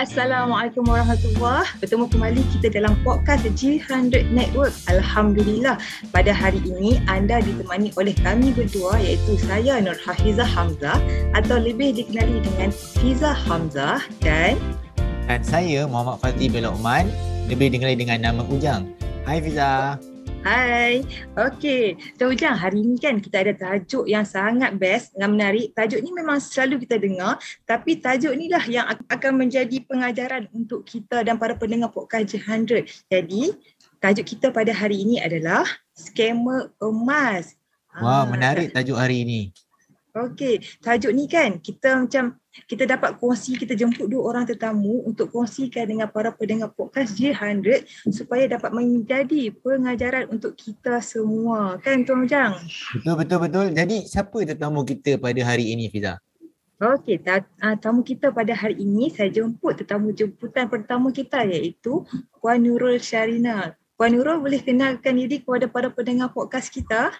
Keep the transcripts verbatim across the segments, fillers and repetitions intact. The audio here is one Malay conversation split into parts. Assalamualaikum warahmatullahi wabarakatuh. Bertemu kembali kita dalam podcast G one hundred Network. Alhamdulillah, pada hari ini anda ditemani oleh kami berdua, iaitu saya Nur Hafiza Hamzah atau lebih dikenali dengan Fiza Hamzah, dan dan saya Muhammad Fadhi Belakman, lebih dikenali dengan nama Ujang. Hai Fiza. Hai. Okey. So Ujang, hari ni kan kita ada tajuk yang sangat best, yang menarik. Tajuk ni memang selalu kita dengar, tapi tajuk ni lah yang akan menjadi pengajaran untuk kita dan para pendengar podcast G one hundred. Jadi, tajuk kita pada hari ini adalah Skamer Emas. Wah, wow, menarik tajuk hari ini. Okey. Tajuk ni kan kita macam kita dapat kongsi, kita jemput dua orang tetamu untuk kongsikan dengan para pendengar podcast G one hundred supaya dapat menjadi pengajaran untuk kita semua. Kan Tuan Ujang? Betul, betul, betul. Jadi siapa tetamu kita pada hari ini, Fiza? Okey, tamu kita pada hari ini, saya jemput tetamu jemputan pertama kita, iaitu Puan Nurul Syarina. Puan Nurul, boleh kenalkan diri kepada para pendengar podcast kita?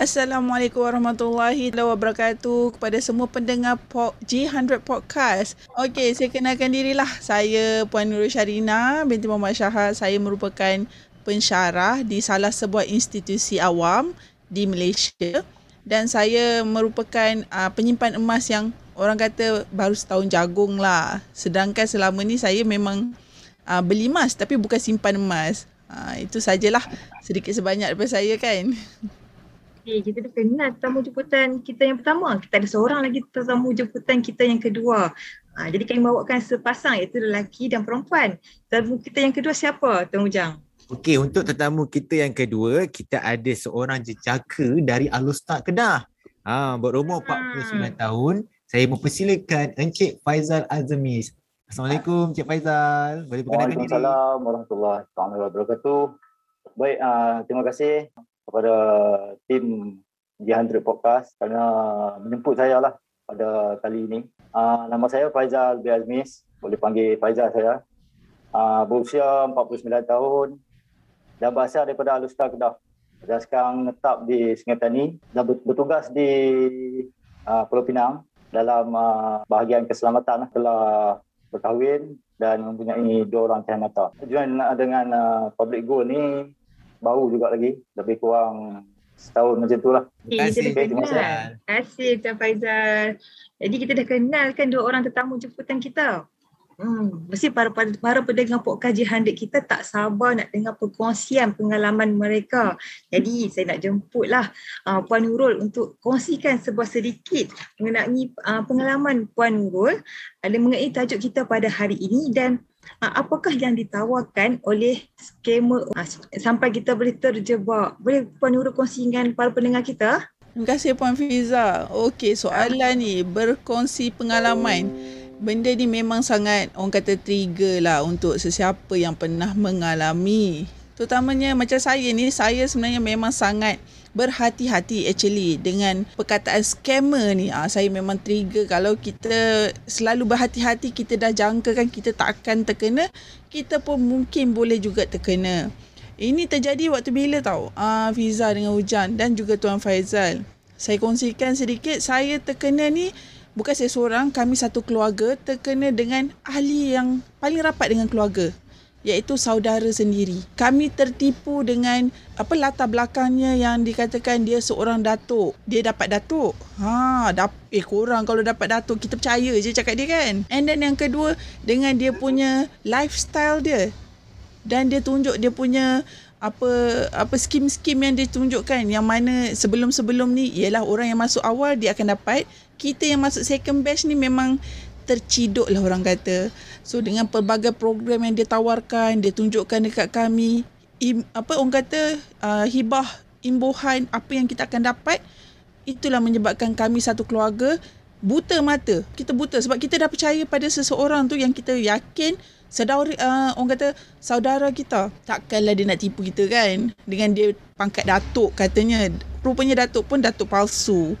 Assalamualaikum warahmatullahi wabarakatuh kepada semua pendengar G one hundred Podcast. Okey, saya kenalkan dirilah. Saya Puan Nurul Syarina binti Muhammad Syahat. Saya merupakan pensyarah di salah sebuah institusi awam di Malaysia, dan saya merupakan uh, penyimpan emas yang orang kata baru setahun jagung lah. Sedangkan selama ni saya memang uh, beli emas tapi bukan simpan emas. Uh, itu sajalah sedikit sebanyak daripada saya kan. Okay, kita dah kenal tetamu jemputan kita yang pertama. Kita ada seorang lagi tetamu jemputan kita yang kedua. Ha, jadi kami bawakan sepasang, iaitu lelaki dan perempuan. Tetamu kita yang kedua siapa, Tuan Ujang? Okey, untuk tetamu kita yang kedua, kita ada seorang jejaka dari Alor Setar Kedah. Ha, berumur empat puluh sembilan hmm. tahun. Saya mempersilakan Encik Faizal Azmi. Assalamualaikum Encik Faizal. Boleh perkenalkan diri? Waalaikumsalam warahmatullahi wabarakatuh. Baik, uh, terima kasih kepada tim G one hundred Podcast kerana menjemput saya lah pada kali ini. Uh, nama saya Faizal Azmi, boleh panggil Faizal saya. Uh, berusia empat puluh sembilan tahun dan berasal daripada Alor Setar Kedah. Saya sekarang menetap di Sungai Petani dan bertugas di uh, Pulau Pinang dalam uh, bahagian keselamatan. Telah berkahwin dan mempunyai dua orang anak mata. Join dengan uh, Public Gold ni baru juga lagi, lebih kurang setahun macam tu lah. Okay, terima kasih. Terima kasih Tuan Faizal. Jadi kita dah kenalkan dua orang tetamu jemputan kita. Hmm, mesti para, para, para pendengar podcast G one hundred kita tak sabar nak dengar perkongsian pengalaman mereka. Jadi saya nak jemputlah uh, Puan Nurul untuk kongsikan sebuah sedikit mengenai uh, pengalaman Puan Nurul ada mengenai tajuk kita pada hari ini, dan apakah yang ditawarkan oleh skema sampai kita boleh terjebak. Boleh Puan Nurul kongsi dengan para pendengar kita? Terima kasih Puan Fiza. Okey, soalan ni berkongsi pengalaman. Benda ni memang sangat orang kata trigger lah untuk sesiapa yang pernah mengalami. Terutamanya macam saya ni, saya sebenarnya memang sangat berhati-hati actually dengan perkataan scammer ni. Ah, saya memang trigger. Kalau kita selalu berhati-hati, kita dah jangkakan kita takkan terkena, kita pun mungkin boleh juga terkena. Ini terjadi waktu bila tau, ah, Fiza dengan Ujang dan juga Tuan Faizal. Saya kongsikan sedikit, saya terkena ni bukan saya seorang, kami satu keluarga terkena dengan ahli yang paling rapat dengan keluarga, iaitu saudara sendiri. Kami tertipu dengan apa latar belakangnya yang dikatakan dia seorang datuk. Dia dapat datuk. Ha, dap- eh korang kalau dapat datuk kita percaya je cakap dia kan. And then yang kedua dengan dia punya lifestyle dia. Dan dia tunjuk dia punya apa apa skim-skim yang dia tunjukkan, yang mana sebelum-sebelum ni ialah orang yang masuk awal dia akan dapat. Kita yang masuk second batch ni memang terciduk lah orang kata. So dengan pelbagai program yang dia tawarkan, dia tunjukkan dekat kami im, apa orang kata uh, hibah imbuhan apa yang kita akan dapat. Itulah menyebabkan kami satu keluarga buta mata. Kita buta sebab kita dah percaya pada seseorang tu yang kita yakin saudara, uh, orang kata saudara kita. Takkanlah dia nak tipu kita kan, dengan dia pangkat datuk katanya. Rupanya datuk pun datuk palsu.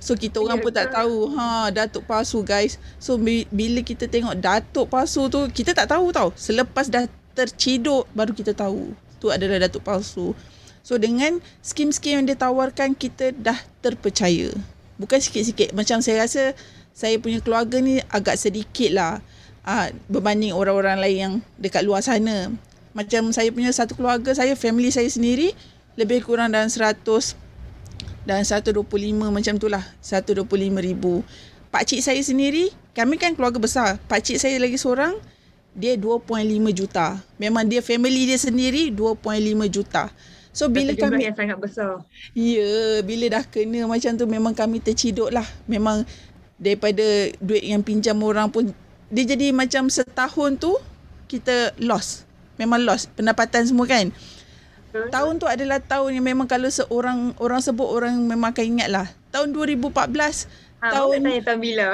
So kita orang pun tak tahu ha datuk palsu guys. So bila kita tengok datuk palsu tu kita tak tahu tau. Selepas dah terciduk baru kita tahu tu adalah datuk palsu. So dengan skim-skim yang dia tawarkan kita dah terpercaya. Bukan sikit-sikit, macam saya rasa saya punya keluarga ni agak sedikit lah uh, berbanding orang-orang lain yang dekat luar sana. Macam saya punya satu keluarga saya, family saya sendiri lebih kurang dalam seratus dan seratus dua puluh lima macam itulah, seratus dua puluh lima ribu. Pakcik saya sendiri, kami kan keluarga besar. Pakcik saya lagi seorang, dia dua perpuluhan lima juta. Memang dia family dia sendiri dua perpuluhan lima juta. So bila Kata kami yang sangat besar. Ya, yeah, bila dah kena macam tu memang kami terciduk lah. Memang daripada duit yang pinjam orang pun dia jadi macam setahun tu kita loss. Memang loss pendapatan semua kan. Hmm. Tahun tu adalah tahun yang memang kalau seorang orang sebut orang memang akan ingat lah. Tahun dua ribu empat belas. Ha, tahun saya tahun bila?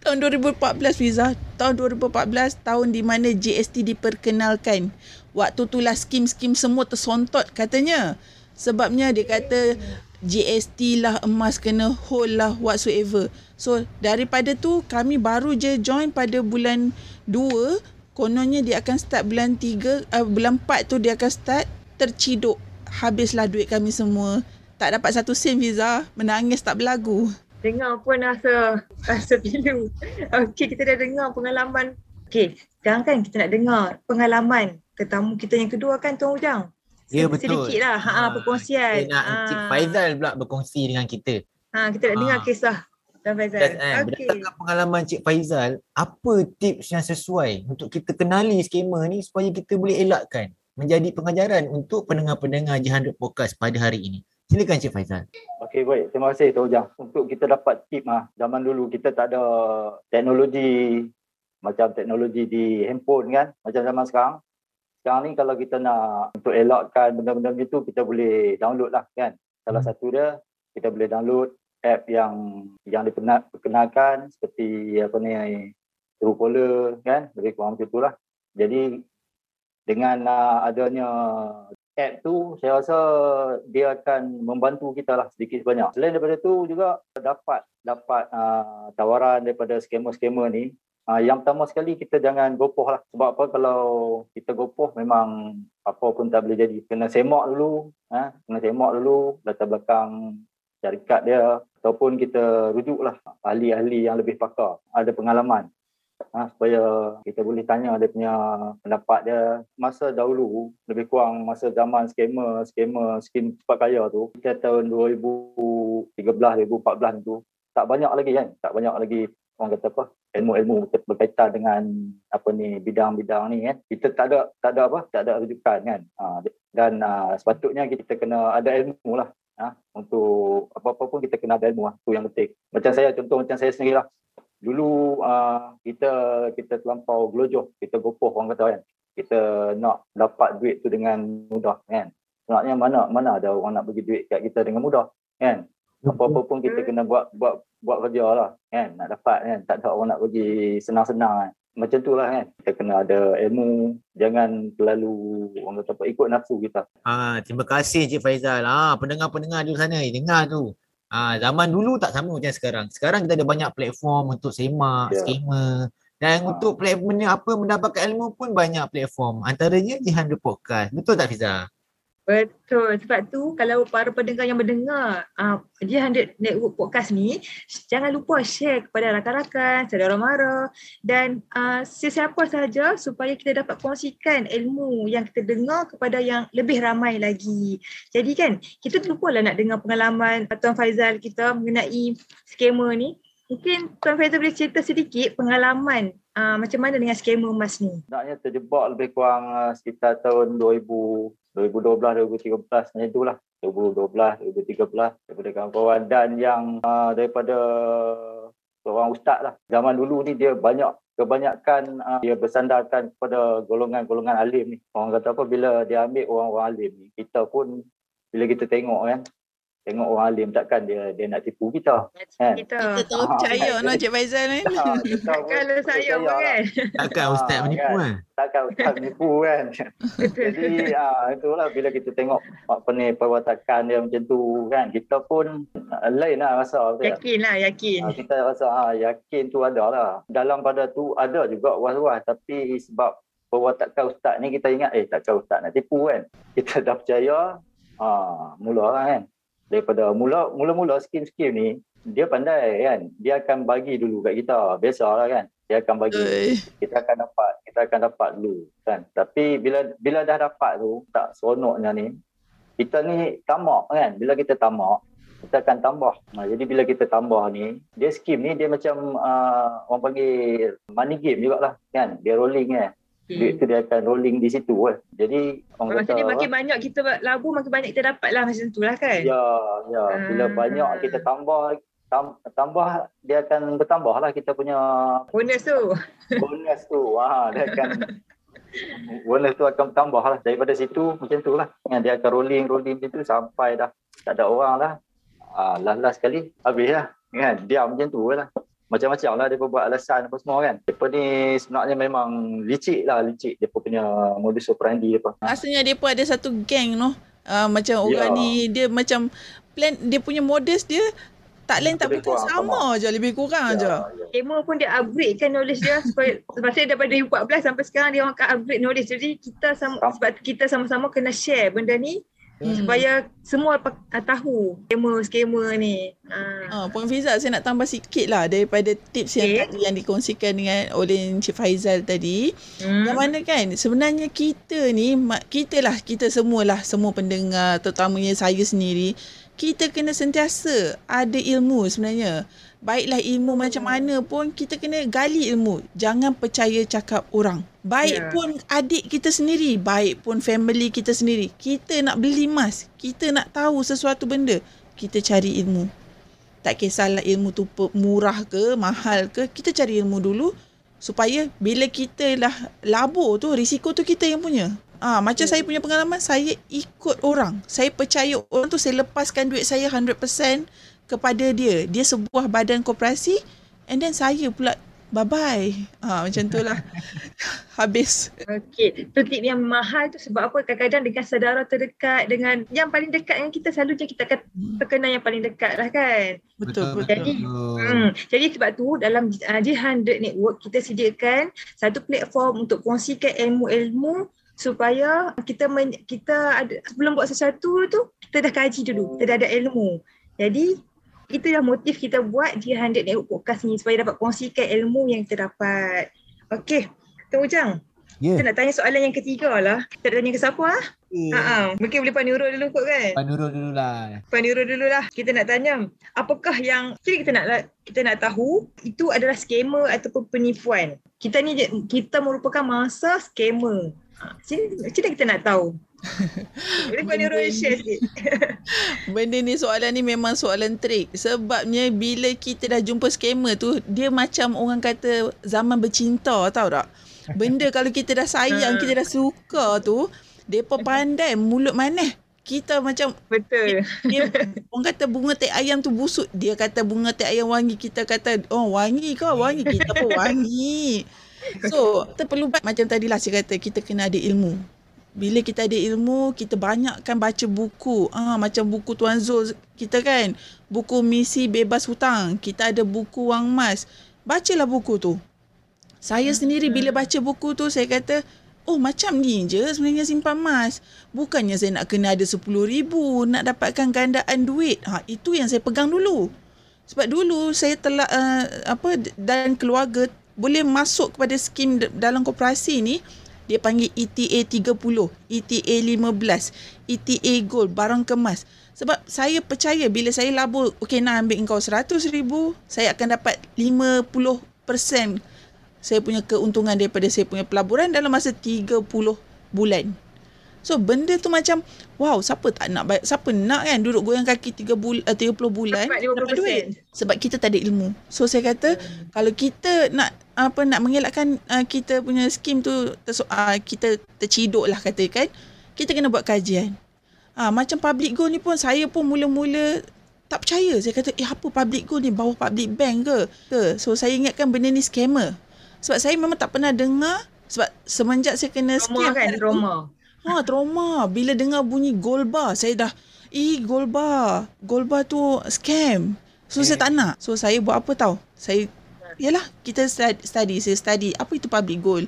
Tahun dua ribu empat belas Fiza. Tahun dua ribu empat belas, tahun di mana G S T diperkenalkan. Waktu tulah skim-skim semua tersontot katanya. Sebabnya dia kata G S T lah emas kena hold lah whatsoever. So daripada tu kami baru je join pada bulan dua. Kononnya dia akan start bulan tiga, uh, bulan empat tu dia akan start. Terciduk. Habislah duit kami semua. Tak dapat satu sen Fiza. Menangis tak berlagu. Dengar pun rasa, rasa pilu. Okey, kita dah dengar pengalaman. Okey, sekarang kan kita nak dengar pengalaman tetamu kita yang kedua kan, Tuan Ujang. Ya, so, betul. Sedikit lah ha, perkongsian. Nak ha. Encik Faizal pula berkongsi dengan kita. Ha, kita nak ha. dengar kisah Tuan Faizal. Dan, eh, okay. Berdasarkan pengalaman Encik Faizal, apa tips yang sesuai untuk kita kenali skema ni supaya kita boleh elakkan? Menjadi pengajaran untuk pendengar-pendengar G one hundred Podcast pada hari ini. Silakan Encik Faizal. Okey, baik. Terima kasih Tuan Ujang. Untuk kita dapat tip, ah, zaman dulu kita tak ada teknologi macam teknologi di handphone kan, macam zaman sekarang. Sekarang ni kalau kita nak untuk elakkan benda-benda begitu, kita boleh download lah kan. Salah hmm. satu dia, kita boleh download app yang yang diperkenalkan seperti apa ni, Truecaller kan, lebih kurang macam tu lah. Jadi dengan uh, adanya app tu, saya rasa dia akan membantu kita lah sedikit sebanyak. Selain daripada tu juga dapat dapat uh, tawaran daripada skema-skema ni. Uh, yang pertama sekali kita jangan gopoh lah. Sebab apa, kalau kita gopoh memang apa pun tak boleh jadi. Kena semak dulu, eh? kena semak dulu latar belakang syarikat dia ataupun kita rujuklah ahli-ahli yang lebih pakar, ada pengalaman. Ha, supaya kita boleh tanya dia punya pendapat dia. Masa dahulu, lebih kurang masa zaman skema skema skim cepat kaya tu, kita tahun dua ribu tiga belas dua ribu empat belas tu tak banyak lagi kan, tak banyak lagi orang kata apa, ilmu-ilmu berkaitan dengan apa ni, bidang-bidang ni kan, kita tak ada tak ada apa tak ada rujukan kan. Ha, dan ha, sepatutnya kita kena ada ilmu lah. Ha, untuk apa-apa pun kita kena ada ilmu lah. Tu yang penting. Macam saya, contoh macam saya sendirilah. Dulu uh, kita kita terlampau gelojoh, kita gopoh orang kata kan. Kita nak dapat duit tu dengan mudah kan. Sebenarnya mana mana ada orang nak bagi duit kat kita dengan mudah kan. Apa-apa pun kita kena buat buat buat kerja lah kan, nak dapat kan. Tak ada orang nak bagi senang-senang kan. Macam tu lah kan. Kita kena ada ilmu, jangan terlalu orang kata apa, ikut nafsu kita. Ah, terima kasih Encik Faizal. Ah, pendengar-pendengar di sana dengar tu. Ah, zaman dulu tak sama macam sekarang. Sekarang kita ada banyak platform untuk semak, yeah. skema. Dan ha. untuk platform ni apa mendapatkan ilmu pun banyak platform. Antaranya G one hundred Podcast. Betul tak Fiza? Betul. Sebab tu kalau para pendengar yang mendengar uh, G one hundred Network Podcast ni, jangan lupa share kepada rakan-rakan, saudara mara dan uh, sesiapa sahaja supaya kita dapat kongsikan ilmu yang kita dengar kepada yang lebih ramai lagi. Jadi kan, kita terlupalah nak dengar pengalaman Tuan Faizal kita mengenai skema ni. Mungkin Tuan Faizal boleh cerita sedikit pengalaman uh, macam mana dengan skema emas ni. Naknya terjebak lebih kurang uh, sekitar tahun dua ribu dua belas dua ribu tiga belas macam itulah, dua ribu dua belas dua ribu tiga belas daripada kawan-kawan dan yang uh, daripada seorang ustaz lah. Zaman dulu ni dia banyak kebanyakan uh, dia bersandarkan kepada golongan-golongan alim ni. Orang kata apa, bila dia ambil orang-orang alim ni, kita pun bila kita tengok kan, tengok orang alim takkan dia dia nak tipu kita. Kan? Kita tak percaya nak Encik Faizal ni. Kalau saya pun kan. Takkan ustaz menipu kan. Takkan ustaz menipu kan. Jadi ah itulah, bila kita tengok apa ni perwatakan dia macam tu kan, kita pun lainlah rasa betul. Yakinlah, yakin. Ha, kita rasa ha, yakin tu adalah. Dalam pada tu ada juga was-was, tapi sebab perwatakan ustaz ni kita ingat eh takkan ustaz nak tipu kan. Kita dah percaya ah mulalah kan. Daripada mula, mula-mula skim-skim ni, dia pandai kan. Dia akan bagi dulu kat kita. Biasalah kan. Dia akan bagi, kita akan dapat, kita akan dapat dulu kan. Tapi bila bila dah dapat tu, tak seronoknya ni, kita ni tamak kan. Bila kita tamak, kita akan tambah. Nah, jadi bila kita tambah ni, dia skim ni dia macam uh, orang panggil money game jugalah kan. Dia rolling kan. Duit tu dia akan rolling di situ kan. Jadi orang kata, jadi makin banyak kita labu, makin banyak kita dapat lah macam tu lah kan. Ya, ya. Bila hmm. banyak kita tambah, tambah dia akan bertambah lah kita punya bonus tu. Bonus tu. Ha, dia akan bonus tu akan bertambah lah. Daripada situ macam tu lah. Dia akan rolling-rolling macam tu sampai dah tak ada orang lah. Ah, last-last sekali habis lah kan. Diam macam tu lah. Macam-macam lah mereka buat alasan apa semua kan. Mereka ni sebenarnya memang licik lah, licik. Mereka punya modus operandi mereka. Rasanya mereka ada satu geng noh. Uh, macam orang yeah. ni, dia macam plan, dia punya modus dia tak lain tak betul sama, sama je, lebih kurang yeah, je. Yeah. Emo pun dia upgrade kan knowledge dia. Supaya, sebab saya daripada dua ribu empat belas sampai sekarang dia orang akan upgrade knowledge. Jadi kita sama, sebab kita sama-sama kena share benda ni. Hmm. Supaya semua tahu skema-skema ni. Ha. Ha, Puan Fiza, saya nak tambah sikit lah daripada tips okay. yang tadi yang dikongsikan dengan oleh Encik Faizal tadi. Hmm. Yang mana kan sebenarnya kita ni, kita lah, kita semualah, semua pendengar, terutamanya saya sendiri, kita kena sentiasa ada ilmu sebenarnya. Baiklah ilmu hmm. macam mana pun, kita kena gali ilmu. Jangan percaya cakap orang. Baik yeah. pun adik kita sendiri, baik pun family kita sendiri. Kita nak beli emas, kita nak tahu sesuatu benda, kita cari ilmu. Tak kisahlah ilmu tu murah ke, mahal ke, kita cari ilmu dulu. Supaya bila kita lah labur tu, risiko tu kita yang punya. Ah, macam yeah. saya punya pengalaman, saya ikut orang. Saya percaya orang tu, saya lepaskan duit saya one hundred percent kepada dia. Dia sebuah badan korporasi, and then saya pula bye-bye. Ha, macam tu lah. Habis. Okey. Tu tip yang mahal tu sebab apa? Kadang-kadang dengan saudara terdekat, dengan yang paling dekat dengan kita, selalu je kita akan terkena yang paling dekat lah kan. Betul. betul jadi betul. Hmm, jadi sebab tu dalam uh, G one hundred Network kita sediakan satu platform untuk kongsikan ilmu-ilmu supaya kita men, kita ada, sebelum buat sesuatu tu, kita dah kaji dulu. Kita dah ada ilmu. Jadi itu yang motif kita buat G one hundred Network Podcast ni, supaya dapat kongsikan ilmu yang kita dapat. Okey, Tuan Ujang, yeah. kita nak tanya soalan yang ketiga lah. Kita tanya ke siapa lah? Yeah. Uh-huh. Mungkin boleh Puan Nurul dulu kot kan? Puan Nurul dulu lah. Puan Nurul dulu lah. Kita nak tanya, apakah yang kita nak kita nak tahu itu adalah skema ataupun penipuan? Kita ni, kita merupakan masa skema. Macam mana kita nak tahu? Benda, benda ni, soalan ni memang soalan trik. Sebabnya bila kita dah jumpa skema tu, dia macam orang kata zaman bercinta, tahu tak? Benda kalau kita dah sayang, kita dah suka tu, mereka pandai mulut manis. Kita macam betul. Dia, orang kata bunga tek ayam tu busuk, dia kata bunga tek ayam wangi. Kita kata, oh wangi kau, wangi. Kita pun wangi. So kita perlu buat macam tadilah saya kata, kita kena ada ilmu. Bila kita ada ilmu, kita banyakkan baca buku. Ah, macam buku Tuan Zul kita kan. Buku Misi Bebas Hutang. Kita ada buku Wang Mas. Bacalah buku tu. Saya sendiri bila baca buku tu, saya kata, oh macam ni je sebenarnya simpan mas. Bukannya saya nak kena ada sepuluh ribu nak dapatkan gandaan duit. Ha, itu yang saya pegang dulu. Sebab dulu saya telah, uh, apa dan keluarga boleh masuk kepada skim dalam koperasi ni. Dia panggil E T A tiga puluh, E T A lima belas, E T A Gold, barang kemas. Sebab saya percaya bila saya labur, okey nak ambil engkau seratus ribu, saya akan dapat lima puluh peratus saya punya keuntungan daripada saya punya pelaburan dalam masa tiga puluh bulan. So benda tu macam, wow, siapa tak nak, siapa nak kan duduk goyang kaki tiga puluh bulan dapat duit. Sebab kita tak ada ilmu. So saya kata, hmm. kalau kita nak, apa nak mengelakkan uh, kita punya skim tu terso- uh, kita terciduk lah katakan, kita kena buat kajian. Uh, macam Public Gold ni pun, saya pun mula-mula tak percaya. Saya kata, eh apa Public Gold ni, bawah Public Bank ke? ke? So saya ingatkan benda ni skema. Sebab saya memang tak pernah dengar, sebab semenjak saya kena trauma scam. Trauma kan, itu, trauma. Ha, trauma. Bila dengar bunyi gold bar, saya dah, eh gold bar, gold bar tu scam. So eh. saya tak nak. So saya buat apa tahu? Saya Yalah, kita study, saya study. Apa itu Public Gold?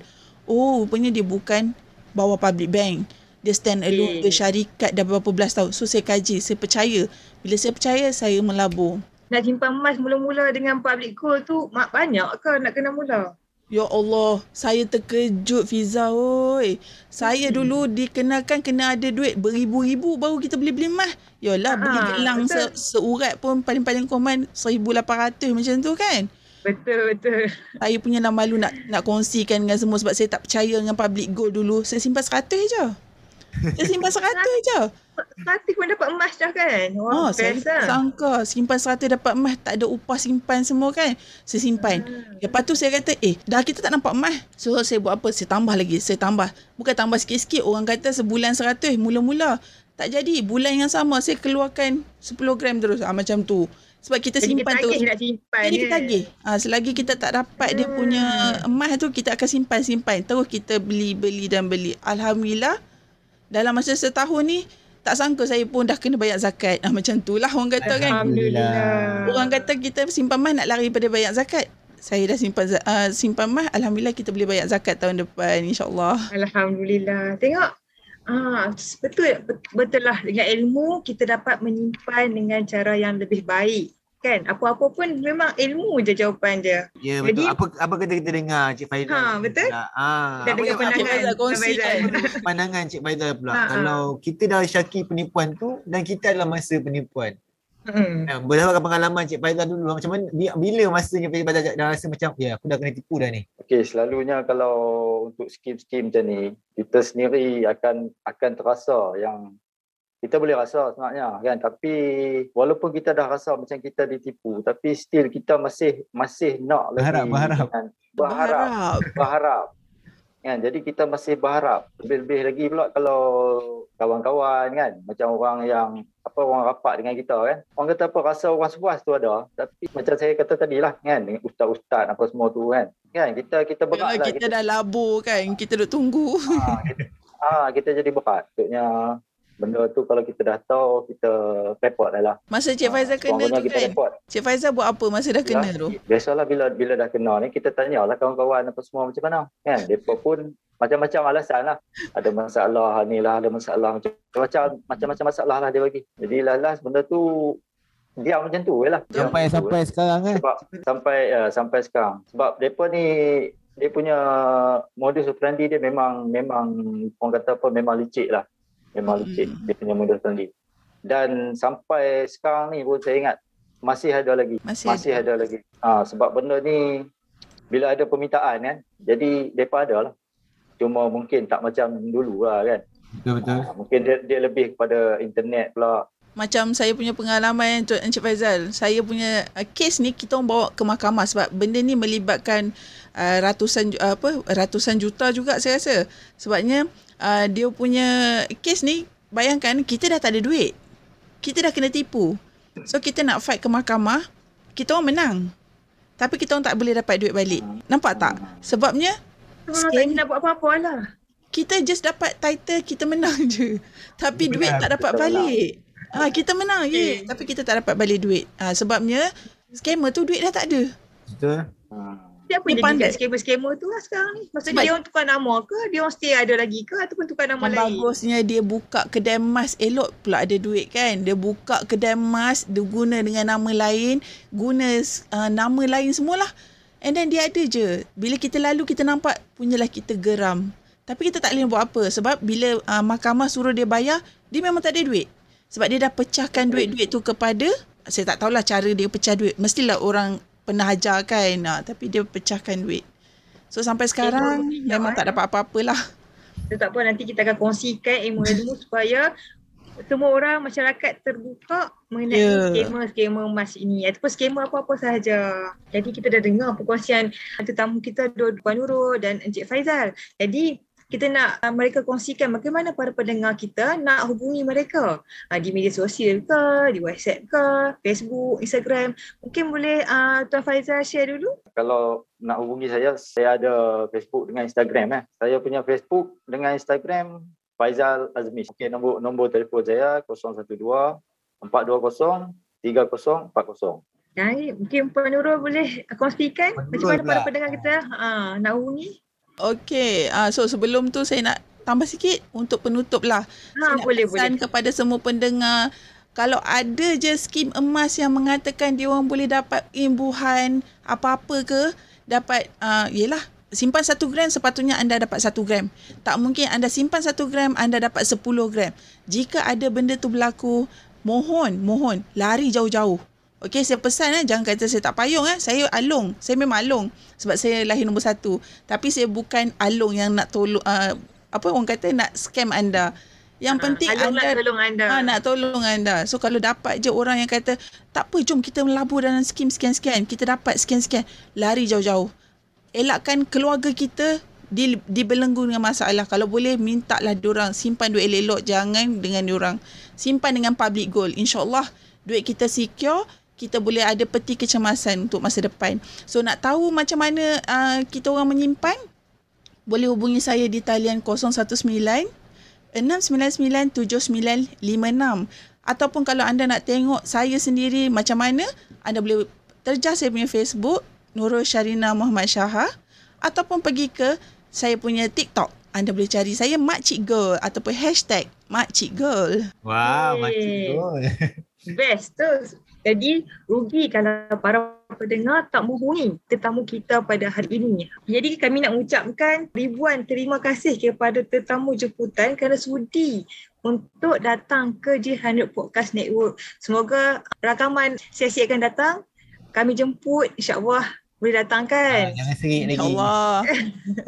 Oh, rupanya dia bukan bawah Public Bank. Dia stand alone, dia syarikat dah berapa belas tahun. So, saya kaji, saya percaya. Bila saya percaya, saya melabur. Nak simpan emas mula-mula dengan Public Gold tu, banyak ke nak kena mula? Ya Allah, saya terkejut Fiza oi. Saya hmm. dulu dikenalkan kena ada duit beribu-ribu baru kita boleh beli emas. Yalah, ha, beli gelang se seurat pun paling-paling koman seribu lapan ratus macam tu kan? Betul, betul. Saya punya lah malu nak nak kongsikan dengan semua sebab saya tak percaya dengan Public Gold dulu. Saya simpan seratus je. Saya simpan seratus je. seratus pun dapat emas dah kan? Wah, oh, saya tak sangka simpan seratus dapat emas, tak ada upah simpan semua kan? Saya simpan. Hmm. Lepas tu saya kata, eh dah kita tak nampak emas. So saya buat apa? Saya tambah lagi, saya tambah. Bukan tambah sikit-sikit, orang kata sebulan seratus mula-mula. Tak jadi, bulan yang sama saya keluarkan sepuluh gram terus. Ah, macam tu. Sebab kita jadi simpan kita tu. Simpan jadi dia. Kita tagih. Ha, selagi kita tak dapat hmm. dia punya emas tu, kita akan simpan-simpan. Terus kita beli-beli dan beli. Alhamdulillah, dalam masa setahun ni, tak sangka saya pun dah kena bayar zakat. Ha, macam tu lah orang kata kan. Alhamdulillah. Orang kata kita simpan emas nak lari pada bayar zakat. Saya dah simpan uh, simpan emas. Alhamdulillah kita boleh bayar zakat tahun depan. InsyaAllah. Alhamdulillah. Tengok. Ah, betul, betul lah. Dengan ilmu kita dapat menyimpan dengan cara yang lebih baik kan. Apa-apa pun memang ilmu je jawapan dia. Ya, yeah, betul. Apa apa kata kita dengar Cik Faizal. Ha, betul. Ah, kita dengar pandangan Faizal. Pandangan Cik Faizal pula. Ha, kalau ha. kita dah syaki penipuan tu dan kita adalah masa penipuan. Hmm. Ya, berdasarkan pengalaman Cik Faizal dulu macam mana bila masanya Cik Faizal dah rasa macam ya aku dah kena tipu dah ni. Okey, selalunya kalau untuk skim-skim macam ni kita sendiri akan akan terasa yang kita boleh rasa sebenarnya kan, tapi walaupun kita dah rasa macam kita ditipu tapi still kita masih masih nak berharap, lagi berharap kan? berharap berharap berharap kan, jadi kita masih berharap lebih-lebih lagi pula kalau kawan-kawan kan macam orang yang apa orang rapat dengan kita kan, orang kata apa rasa orang sepuas tu ada, tapi macam saya kata tadilah kan dengan ustaz-ustaz apa semua tu kan kan kita kita berat lah, kita, kita dah labur kan, kita duk tunggu ah kita, ah, kita jadi berat maksudnya benda tu. Kalau kita dah tahu kita report dah lah masa Cik Faizal ah, kena tu kan report. Cik Faizal buat apa masa dah kena tu? Biasalah bila bila dah kena ni kita tanyalah kawan-kawan apa semua macam mana kan, depa pun macam-macam alasan lah. Ada masalah ni lah, ada masalah macam-macam macam-macam masalah lah dia bagi. Jadi last benda tu dia macam tu je lah. Sampai, sampai sekarang kan? Sebab, sampai uh, sampai sekarang. Sebab mereka ni, dia punya modus operandi dia memang, memang orang kata apa, memang licik lah. Memang licik dia punya modus operandi. Dan sampai sekarang ni pun saya ingat, masih ada lagi. Masih, masih ada. ada lagi. Ha, sebab benda ni, bila ada permintaan kan, jadi mereka ada lah. Cuma mungkin tak macam dulu lah kan. Betul-betul. Mungkin dia, dia lebih kepada internet pula. Macam saya punya pengalaman Tok Encik Faizal. Saya punya uh, kes ni kita bawa ke mahkamah sebab benda ni melibatkan uh, ratusan uh, apa ratusan juta juga saya rasa. Sebabnya uh, dia punya kes ni bayangkan kita dah tak ada duit. Kita dah kena tipu. So kita nak fight ke mahkamah, kita orang menang. Tapi kita orang tak boleh dapat duit balik. Nampak tak? Sebabnya Skim, tak nak buat apa-apa lah. Kita just dapat title, kita menang je. Tapi benar, duit tak dapat balik. Ha, kita menang je. Yeah. Tapi kita tak dapat balik duit. Ha, sebabnya, scammer tu duit dah tak ada. Betul. Siapa yang jadi kat scammer-scammer tu lah sekarang ni? Maksudnya sebab dia orang tukar nama ke? Dia orang still ada lagi ke? Ataupun tukar nama yang lain? Bagusnya dia buka kedai emas. Elok pula ada duit kan? Dia buka kedai emas, dia guna dengan nama lain. Guna uh, nama lain semualah. And then dia ada je. Bila kita lalu kita nampak, punyalah kita geram. Tapi kita tak boleh buat apa. Sebab bila uh, mahkamah suruh dia bayar, dia memang tak ada duit. Sebab dia dah pecahkan duit-duit tu kepada, saya tak tahulah cara dia pecah duit. Mestilah orang pernah ajar kan. Uh, tapi dia pecahkan duit. So sampai sekarang ilmu memang tak dapat apa-apalah. Tak apa, nanti kita akan kongsikan ilmu-ilmu supaya semua orang masyarakat terbuka mengenai yeah. skema-skema emas ini ataupun skema apa-apa sahaja. Jadi kita dah dengar perkongsian tetamu kita Puan Nurul dan Encik Faizal. Jadi kita nak uh, mereka kongsikan bagaimana para pendengar kita nak hubungi mereka uh, di media sosial ke, di WhatsApp ke, Facebook, Instagram. Mungkin boleh uh, Tuan Faizal share dulu? Kalau nak hubungi saya, saya ada Facebook dengan Instagram. Eh. Saya punya Facebook dengan Instagram Faizal Azmi. Okey, nombor nombor telefon saya kosong satu dua empat dua kosong tiga kosong empat kosong. Baik, mungkin Puan Nurul boleh kongsikan macam mana para pendengar kita ha, nak hubungi. Okey, uh, so sebelum tu saya nak tambah sikit untuk penutup lah. Ha, saya boleh, nak pesan boleh. kepada semua pendengar, kalau ada je skim emas yang mengatakan dia orang boleh dapat imbuhan apa-apa ke, dapat, uh, yelah, simpan satu gram, sepatutnya anda dapat satu gram. Tak mungkin anda simpan satu gram, anda dapat sepuluh gram. Jika ada benda tu berlaku, mohon, mohon, lari jauh-jauh. Okey, saya pesan, eh, jangan kata saya tak payung. Eh. Saya alung. Saya memang alung sebab saya lahir nombor satu. Tapi saya bukan alung yang nak tolong, uh, apa orang kata, nak scam anda. Yang ha, penting anda, tolong anda. Ha, nak tolong anda. So kalau dapat je orang yang kata, tak apa, jom kita melabur dalam skim sekian-sekian. Kita dapat sekian-sekian. Lari jauh-jauh. Elakkan keluarga kita di, dibelenggu dengan masalah. Kalau boleh, mintalah diorang simpan duit elok-elok. Jangan dengan diorang. Simpan dengan Public Gold. InsyaAllah, duit kita secure. Kita boleh ada peti kecemasan untuk masa depan. So nak tahu macam mana uh, kita orang menyimpan, boleh hubungi saya di talian kosong satu sembilan enam sembilan sembilan tujuh sembilan lima enam. Ataupun kalau anda nak tengok saya sendiri macam mana, anda boleh terjah saya punya Facebook, Nurul Syarina Muhammad Syahat, ataupun pergi ke saya punya TikTok. Anda boleh cari saya Makcik Girl ataupun hashtag Makcik Girl. Wow, hey. Makcik Girl. Best tu. Jadi, rugi kalau para pendengar tak menghubungi tetamu kita pada hari ini. Jadi, kami nak mengucapkan ribuan terima kasih kepada tetamu jemputan kerana sudi untuk datang ke G one hundred Podcast Network. Semoga rakaman sesi akan datang. Kami jemput, insyaAllah boleh datang kan? Ha, jangan serik lagi. InsyaAllah.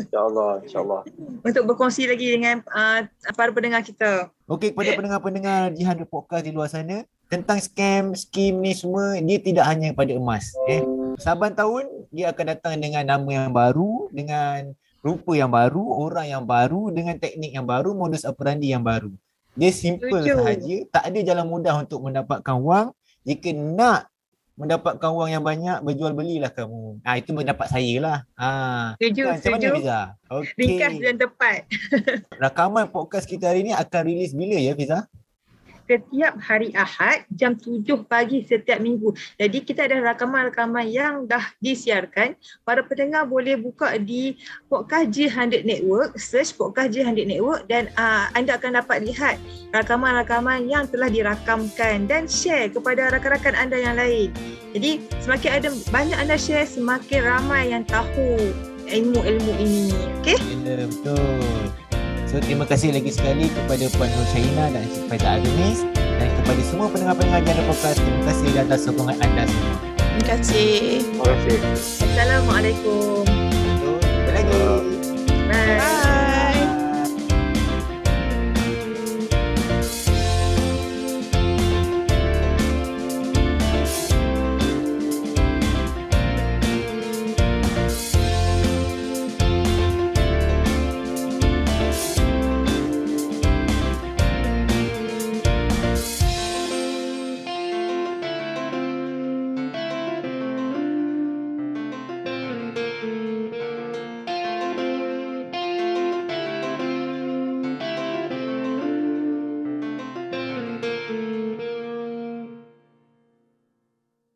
InsyaAllah. InsyaAllah. Untuk berkongsi lagi dengan uh, para pendengar kita. Okey, kepada pendengar-pendengar G one hundred Podcast di luar sana, tentang scam, skim ni semua, dia tidak hanya pada emas. Eh. Saban tahun, dia akan datang dengan nama yang baru, dengan rupa yang baru, orang yang baru, dengan teknik yang baru, modus operandi yang baru. Dia simple sahaja, tak ada jalan mudah untuk mendapatkan wang. Jika nak mendapatkan wang yang banyak, berjual belilah kamu. Ah, itu pendapat saya lah. Ah, setuju, setuju. Okay. Ringkas dan tepat. Rakaman podcast kita hari ni akan rilis bila ya, Fiza? Setiap hari Ahad jam tujuh pagi setiap minggu. Jadi kita ada rakaman-rakaman yang dah disiarkan. Para pendengar boleh buka di podcast G one hundred Network, search podcast G one hundred Network dan uh, anda akan dapat lihat rakaman-rakaman yang telah dirakamkan dan share kepada rakan-rakan anda yang lain. Jadi semakin ada banyak anda share, semakin ramai yang tahu ilmu-ilmu ini. Okey? Ya, betul. So, terima kasih lagi sekali kepada Puan Nur Syarina dan Encik Faizal Azmi dan kepada semua pendengar-pendengar G one hundred Podcast. Terima kasih atas sokongan anda semua. Terima kasih. Terima kasih. Assalamualaikum. Assalamualaikum.